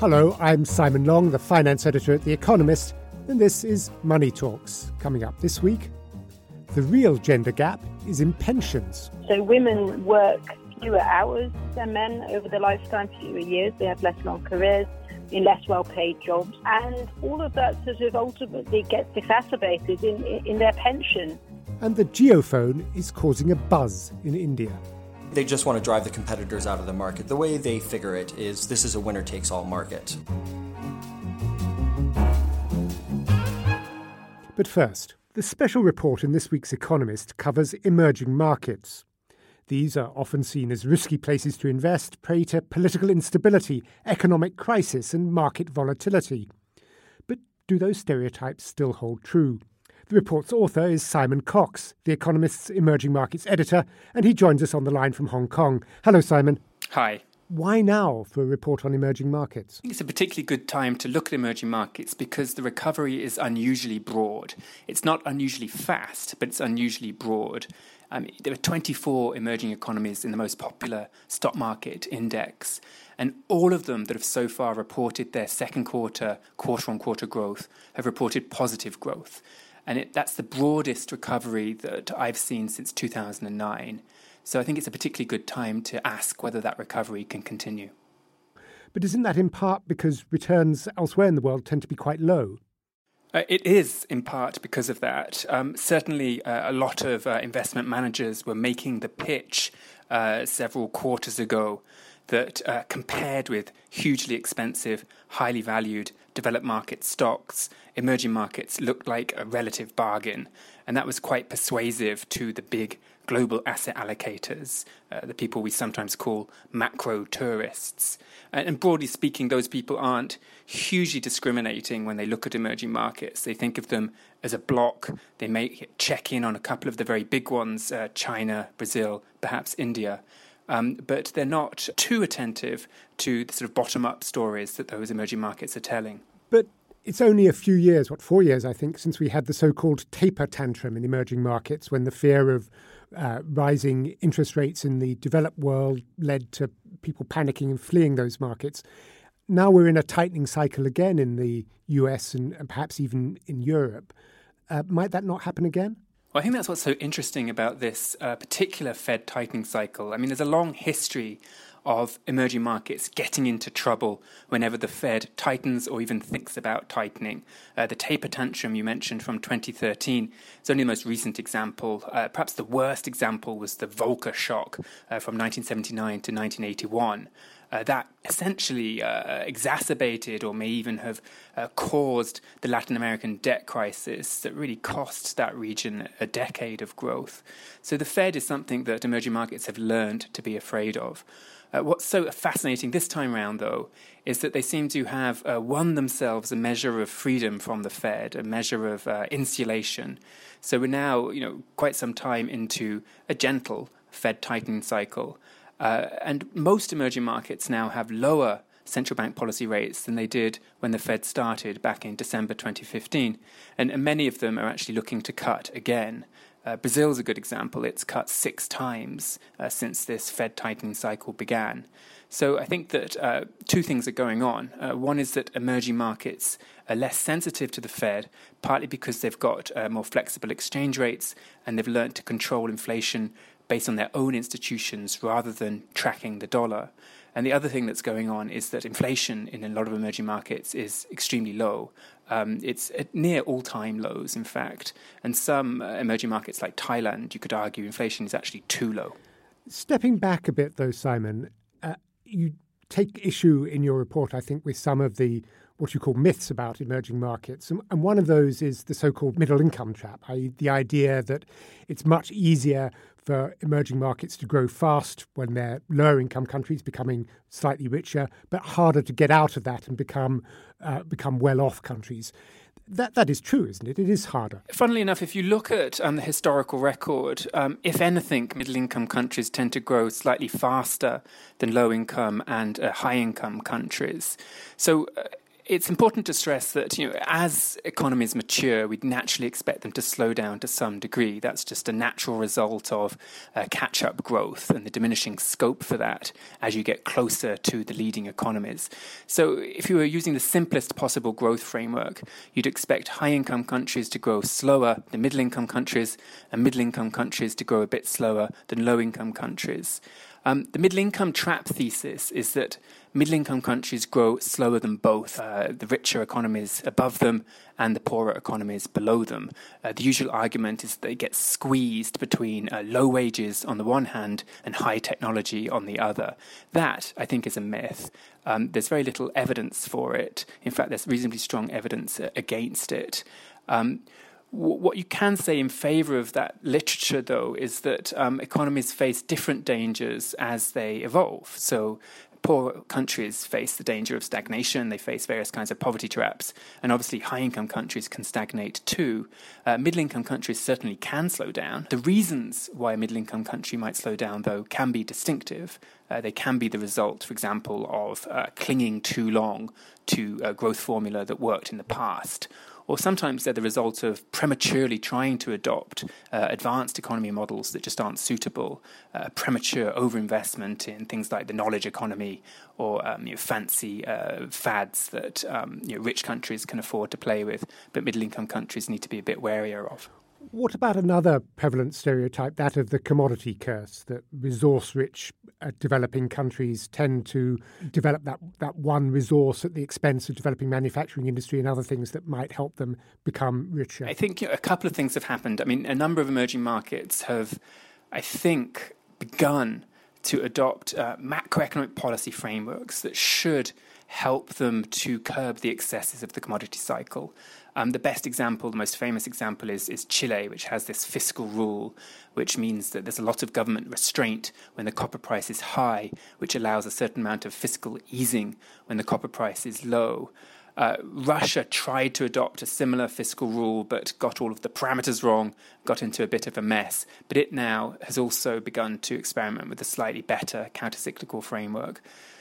Hello, I'm Simon Long, the finance editor at The Economist, and this is Money Talks. Coming up this week, the real gender gap is in pensions. So women work fewer hours than men over the lifetime, fewer years. They have less long careers, in less well-paid jobs, and all of that sort of ultimately gets exacerbated in their pension. And the JioPhone is causing a buzz in India. They just want to drive the competitors out of the market. The way they figure it is this is a winner-takes-all market. But first, the special report in this week's Economist covers emerging markets. These are often seen as risky places to invest, prey to political instability, economic crisis and market volatility. But do those stereotypes still hold true? The report's author is Simon Cox, The Economist's emerging markets editor, and he joins us on the line from Hong Kong. Hello, Simon. Hi. Why now for a report on emerging markets? I think it's a particularly good time to look at emerging markets because the recovery is unusually broad. It's not unusually fast, but it's unusually broad. There were 24 emerging economies in the most popular stock market index, and all of them that have so far reported their second quarter-on-quarter growth have reported positive growth. And that's the broadest recovery that I've seen since 2009. So I think it's a particularly good time to ask whether that recovery can continue. But isn't that in part because returns elsewhere in the world tend to be quite low? It is in part because of that. Certainly, a lot of investment managers were making the pitch several quarters ago that compared with hugely expensive, highly valued developed market stocks, emerging markets looked like a relative bargain. And that was quite persuasive to the big global asset allocators, the people we sometimes call macro tourists. And broadly speaking, those people aren't hugely discriminating when they look at emerging markets. They think of them as a block. They may check in on a couple of the very big ones, China, Brazil, perhaps India. But they're not too attentive to the sort of bottom-up stories that those emerging markets are telling. But it's only a few years, 4 years, I think, since we had the so-called taper tantrum in emerging markets when the fear of rising interest rates in the developed world led to people panicking and fleeing those markets. Now we're in a tightening cycle again in the US and perhaps even in Europe. Might that not happen again? Well, I think that's what's so interesting about this particular Fed tightening cycle. I mean, there's a long history of emerging markets getting into trouble whenever the Fed tightens or even thinks about tightening. The taper tantrum you mentioned from 2013 is only the most recent example. Perhaps the worst example was the Volcker shock from 1979 to 1981. That essentially exacerbated or may even have caused the Latin American debt crisis that really cost that region a decade of growth. So the Fed is something that emerging markets have learned to be afraid of. What's so fascinating this time round, though, is that they seem to have won themselves a measure of freedom from the Fed, a measure of insulation. So we're now, quite some time into a gentle Fed tightening cycle. And most emerging markets now have lower central bank policy rates than they did when the Fed started back in December 2015. And many of them are actually looking to cut again. Brazil's a good example. It's cut 6 times since this Fed tightening cycle began. So I think that two things are going on. One is that emerging markets are less sensitive to the Fed, partly because they've got more flexible exchange rates and they've learned to control inflation based on their own institutions rather than tracking the dollar. And the other thing that's going on is that inflation in a lot of emerging markets is extremely low. It's at near all-time lows, in fact. And some emerging markets like Thailand, you could argue inflation is actually too low. Stepping back a bit, though, Simon, you take issue in your report, I think, with some of the what you call myths about emerging markets. And one of those is the so-called middle income trap, i.e. the idea that it's much easier for emerging markets to grow fast when they're lower income countries becoming slightly richer, but harder to get out of that and become well-off countries. That is true, isn't it? It is harder. Funnily enough, if you look at the historical record, if anything, middle-income countries tend to grow slightly faster than low-income and high-income countries. So it's important to stress that, as economies mature, we'd naturally expect them to slow down to some degree. That's just a natural result of catch-up growth and the diminishing scope for that as you get closer to the leading economies. So if you were using the simplest possible growth framework, you'd expect high-income countries to grow slower than middle-income countries and middle-income countries to grow a bit slower than low-income countries. The middle-income trap thesis is that middle-income countries grow slower than both the richer economies above them and the poorer economies below them. The usual argument is that they get squeezed between low wages on the one hand and high technology on the other. That, I think, is a myth. There's very little evidence for it. In fact, there's reasonably strong evidence against it. What you can say in favour of that literature, though, is that economies face different dangers as they evolve. So poor countries face the danger of stagnation. They face various kinds of poverty traps. And obviously, high-income countries can stagnate too. Middle-income countries certainly can slow down. The reasons why a middle-income country might slow down, though, can be distinctive. They can be the result, for example, of clinging too long to a growth formula that worked in the past. Or sometimes they're the result of prematurely trying to adopt advanced economy models that just aren't suitable, premature overinvestment in things like the knowledge economy or fancy fads that rich countries can afford to play with, but middle-income countries need to be a bit warier of. What about another prevalent stereotype, that of the commodity curse, that resource-rich developing countries tend to develop that one resource at the expense of developing manufacturing industry and other things that might help them become richer? I think a couple of things have happened. I mean, a number of emerging markets have, I think, begun to adopt macroeconomic policy frameworks that should help them to curb the excesses of the commodity cycle. The best example, the most famous example is Chile, which has this fiscal rule, which means that there's a lot of government restraint when the copper price is high, which allows a certain amount of fiscal easing when the copper price is low. Russia tried to adopt a similar fiscal rule, but got all of the parameters wrong, got into a bit of a mess. But it now has also begun to experiment with a slightly better counter-cyclical framework.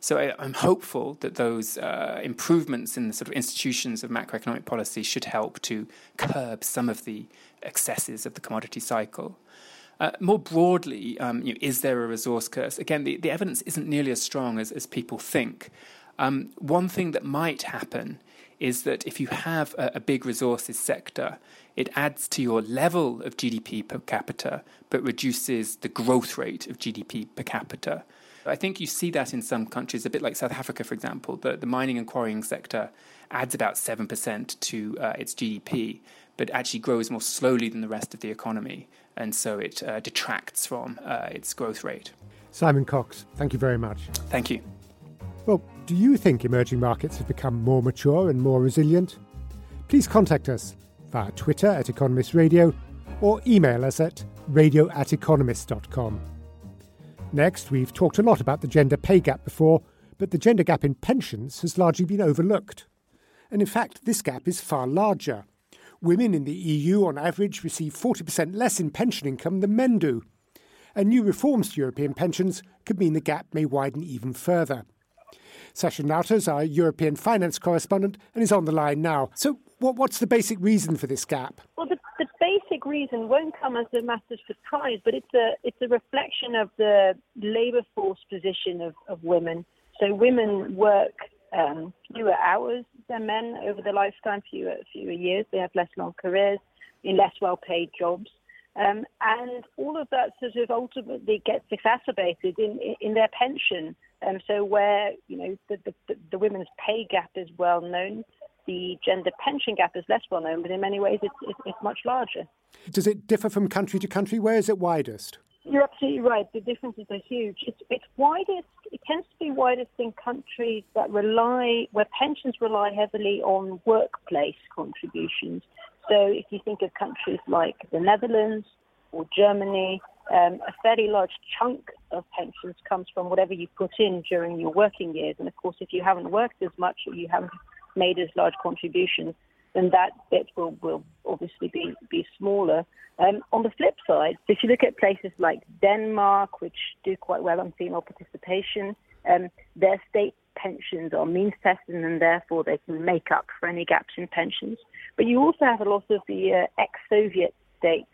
So I'm hopeful that those improvements in the sort of institutions of macroeconomic policy should help to curb some of the excesses of the commodity cycle. More broadly, is there a resource curse? Again, the evidence isn't nearly as strong as people think. One thing that might happen is that if you have a big resources sector, it adds to your level of GDP per capita, but reduces the growth rate of GDP per capita. I think you see that in some countries, a bit like South Africa, for example. The mining and quarrying sector adds about 7% to its GDP, but actually grows more slowly than the rest of the economy. And so it detracts from its growth rate. Simon Cox, thank you very much. Thank you. Well, do you think emerging markets have become more mature and more resilient? Please contact us via Twitter at Economist Radio or email us at radio@economist.com. Next, we've talked a lot about the gender pay gap before, but the gender gap in pensions has largely been overlooked. And in fact, this gap is far larger. Women in the EU, on average, receive 40% less in pension income than men do. And new reforms to European pensions could mean the gap may widen even further. Sasha Nauter is our European finance correspondent and is on the line now. So what's the basic reason for this gap? Well, the basic reason won't come as a massive surprise, but it's a reflection of the labour force position of women. So women work fewer hours than men over their lifetime, fewer years. They have less long careers in less well-paid jobs. And all of that sort of ultimately gets exacerbated in their pension. So where, the women's pay gap is well known, the gender pension gap is less well known, but in many ways it's much larger. Does it differ from country to country? Where is it widest? You're absolutely right. The differences are huge. It's widest. It tends to be widest in countries that where pensions rely heavily on workplace contributions. So if you think of countries like the Netherlands or Germany, a fairly large chunk of pensions comes from whatever you put in during your working years. And of course, if you haven't worked as much or you haven't made as large contributions, then that bit will obviously be smaller. On the flip side, if you look at places like Denmark, which do quite well on female participation, their state pensions are means tested and therefore they can make up for any gaps in pensions. But you also have a lot of the ex-Soviet states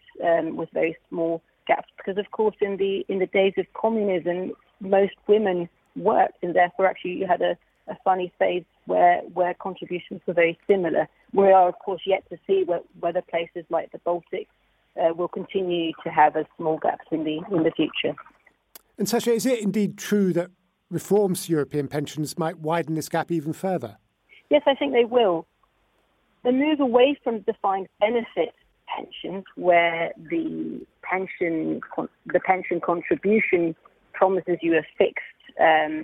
with very small gaps because, of course, in the days of communism, most women worked and therefore actually you had a funny phase where contributions were very similar. We are, of course, yet to see whether places like the Baltics will continue to have a small gap in the future. And Sasha, is it indeed true that reforms to European pensions might widen this gap even further? Yes, I think they will. The move away from defined benefit pensions, where the pension contribution promises you a fixed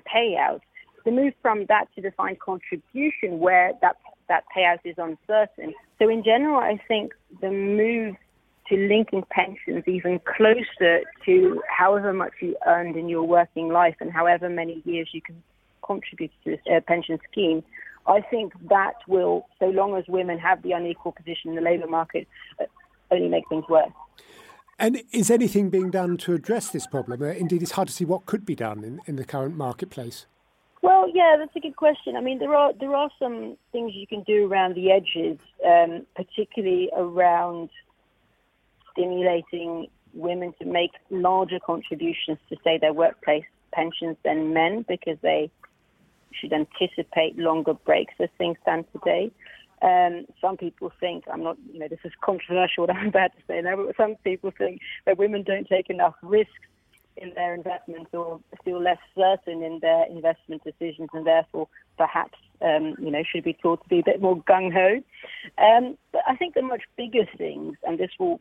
payout, the move from that to defined contribution where that payout is uncertain. So in general, I think the move to linking pensions even closer to however much you earned in your working life and however many years you can contribute to this pension scheme, I think that will, so long as women have the unequal position in the labour market, only make things worse. And is anything being done to address this problem? Indeed, it's hard to see what could be done in the current marketplace. Well, yeah, that's a good question. I mean, there are some things you can do around the edges, particularly around stimulating women to make larger contributions to, say, their workplace pensions than men, because they should anticipate longer breaks as things stand today. Some people think, this is controversial what I'm about to say now, but some people think that women don't take enough risks in their investments or feel less certain in their investment decisions and therefore perhaps, should be taught to be a bit more gung-ho. But I think the much bigger things, and this will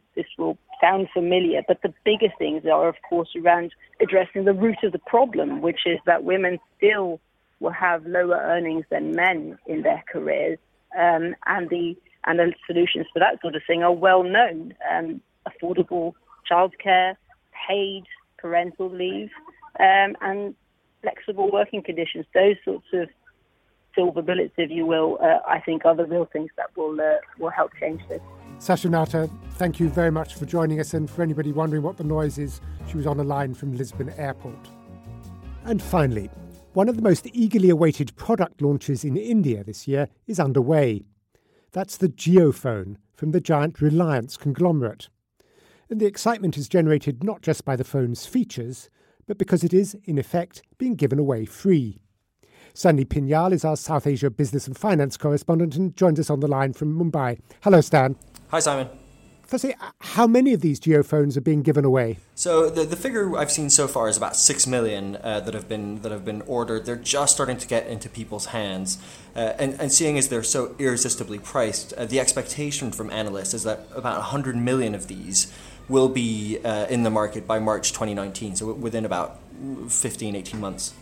sound familiar, but the bigger things are, of course, around addressing the root of the problem, which is that women still will have lower earnings than men in their careers. And the solutions for that sort of thing are well known. Affordable childcare, paid parental leave, and flexible working conditions. Those sorts of silver bullets, if you will, I think are the real things that will help change this. Sasha Nauter, thank you very much for joining us. And for anybody wondering what the noise is, she was on a line from Lisbon Airport. And finally, one of the most eagerly awaited product launches in India this year is underway. That's the JioPhone from the giant Reliance conglomerate. And the excitement is generated not just by the phone's features, but because it is, in effect, being given away free. Sunny Pinyal is our South Asia business and finance correspondent and joins us on the line from Mumbai. Hello, Stan. Hi, Simon. Firstly, how many of these JioPhones are being given away? So the figure I've seen so far is about 6 million that have been ordered. They're just starting to get into people's hands, and seeing as they're so irresistibly priced, the expectation from analysts is that about 100 million of these will be in the market by March 2019. So within about 15, 18 months.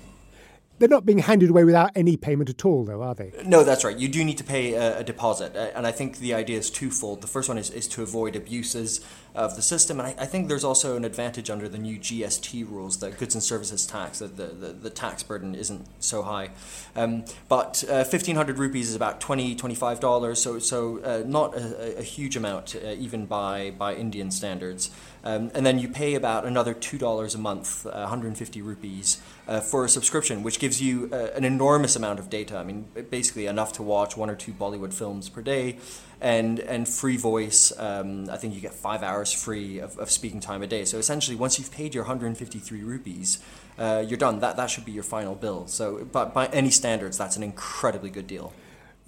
They're not being handed away without any payment at all, though, are they? No, that's right. You do need to pay a deposit. And I think the idea is twofold. The first one is to avoid abuses of the system. And I think there's also an advantage under the new GST rules, the goods and services tax, that the tax burden isn't so high. But 1,500 rupees is about $20, $25, so not a huge amount, even by Indian standards. And then you pay about another $2 a month, 150 rupees, for a subscription, which gives you an enormous amount of data. I mean, basically enough to watch one or two Bollywood films per day, and free voice. I think you get 5 hours free of speaking time a day. So essentially, once you've paid your 153 rupees, you're done. That should be your final bill. So, but by any standards, that's an incredibly good deal.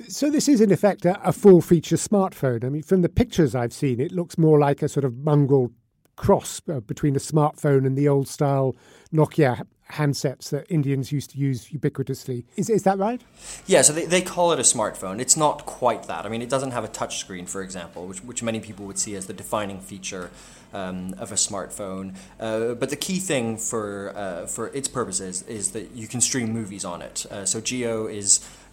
So this is, in effect, a full-feature smartphone. I mean, from the pictures I've seen, it looks more like a sort of mongrel cross between a smartphone and the old-style Nokia handsets that Indians used to use ubiquitously. Is that right? Yeah, so they call it a smartphone. It's not quite that. I mean, it doesn't have a touchscreen, for example, which many people would see as the defining feature of a smartphone. But the key thing for its purposes is that you can stream movies on it. So Jio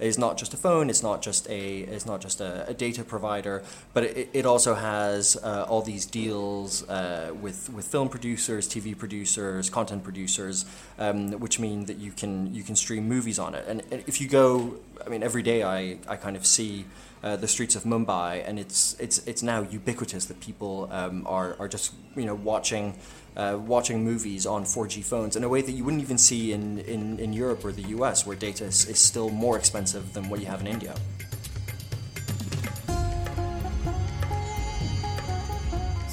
is not just a phone, it's not just a data provider, but it also has all these deals with film producers, TV producers, content producers, which mean that you can stream movies on it. And if you go, I mean, every day I kind of see the streets of Mumbai, and it's now ubiquitous that people are just watching movies on 4G phones in a way that you wouldn't even see in Europe or the US, where data is still more expensive than what you have in India.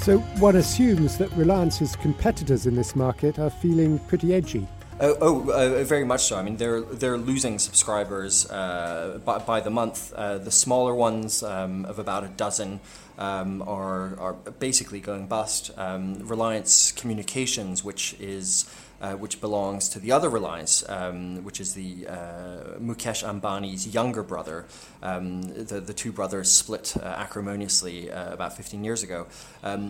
So one assumes that Reliance's competitors in this market are feeling pretty edgy. Very much so. I mean, they're losing subscribers by the month. The smaller ones of about a dozen are basically going bust. Reliance Communications, which belongs to the other Reliance, which is the Mukesh Ambani's younger brother. The two brothers split acrimoniously about 15 years ago.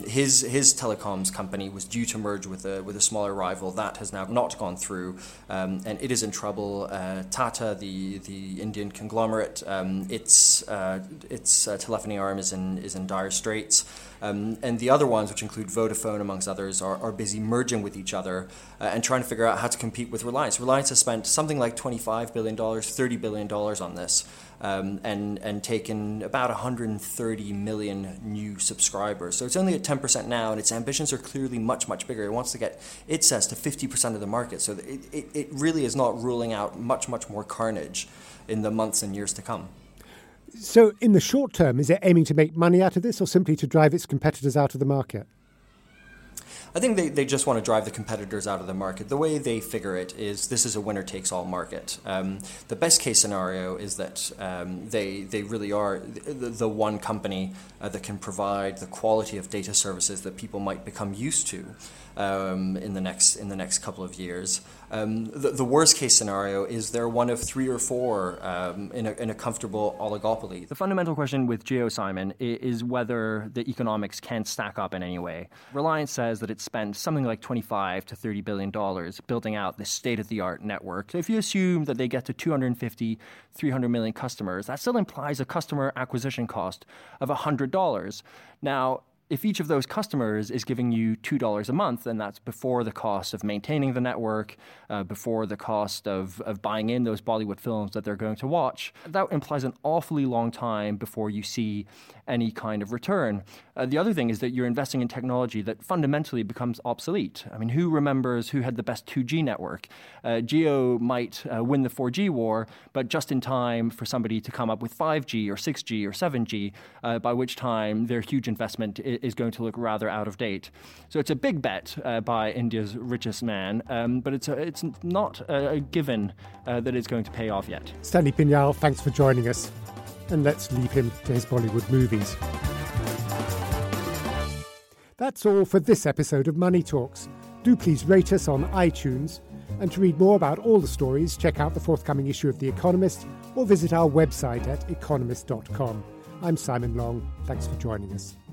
His telecoms company was due to merge with a smaller rival. That has now not gone through, and it is in trouble. Tata, the Indian conglomerate, its telephony arm is in dire straits. And the other ones, which include Vodafone, amongst others, are busy merging with each other and trying to figure out how to compete with Reliance. Reliance has spent something like $25 billion, $30 billion on this, and taken about 130 million new subscribers. So it's only at 10% now, and its ambitions are clearly much, much bigger. It wants to get, it says, to 50% of the market. So it really is not ruling out much, much more carnage in the months and years to come. So in the short term, is it aiming to make money out of this or simply to drive its competitors out of the market? I think they just want to drive the competitors out of the market. The way they figure it is this is a winner-takes-all market. The best-case scenario is that they really are the one company that can provide the quality of data services that people might become used to in the next couple of years. The worst-case scenario is they're one of three or four in a comfortable oligopoly. The fundamental question with Jio, Simon, is whether the economics can stack up in any way. Reliance says that it spent something like $25 to $30 billion building out this state-of-the-art network. So if you assume that they get to 250-300 million customers, that still implies a customer acquisition cost of $100. Now, if each of those customers is giving you $2 a month, and that's before the cost of maintaining the network, before the cost of buying in those Bollywood films that they're going to watch, that implies an awfully long time before you see any kind of return. The other thing is that you're investing in technology that fundamentally becomes obsolete. I mean, who remembers who had the best 2G network? Jio might win the 4G war, but just in time for somebody to come up with 5G or 6G or 7G, by which time their huge investment is going to look rather out of date. So it's a big bet by India's richest man, but it's not a given that it's going to pay off yet. Sunny Pinyal, thanks for joining us. And let's leave him to his Bollywood movies. That's all for this episode of Money Talks. Do please rate us on iTunes. And to read more about all the stories, check out the forthcoming issue of The Economist or visit our website at economist.com. I'm Simon Long. Thanks for joining us.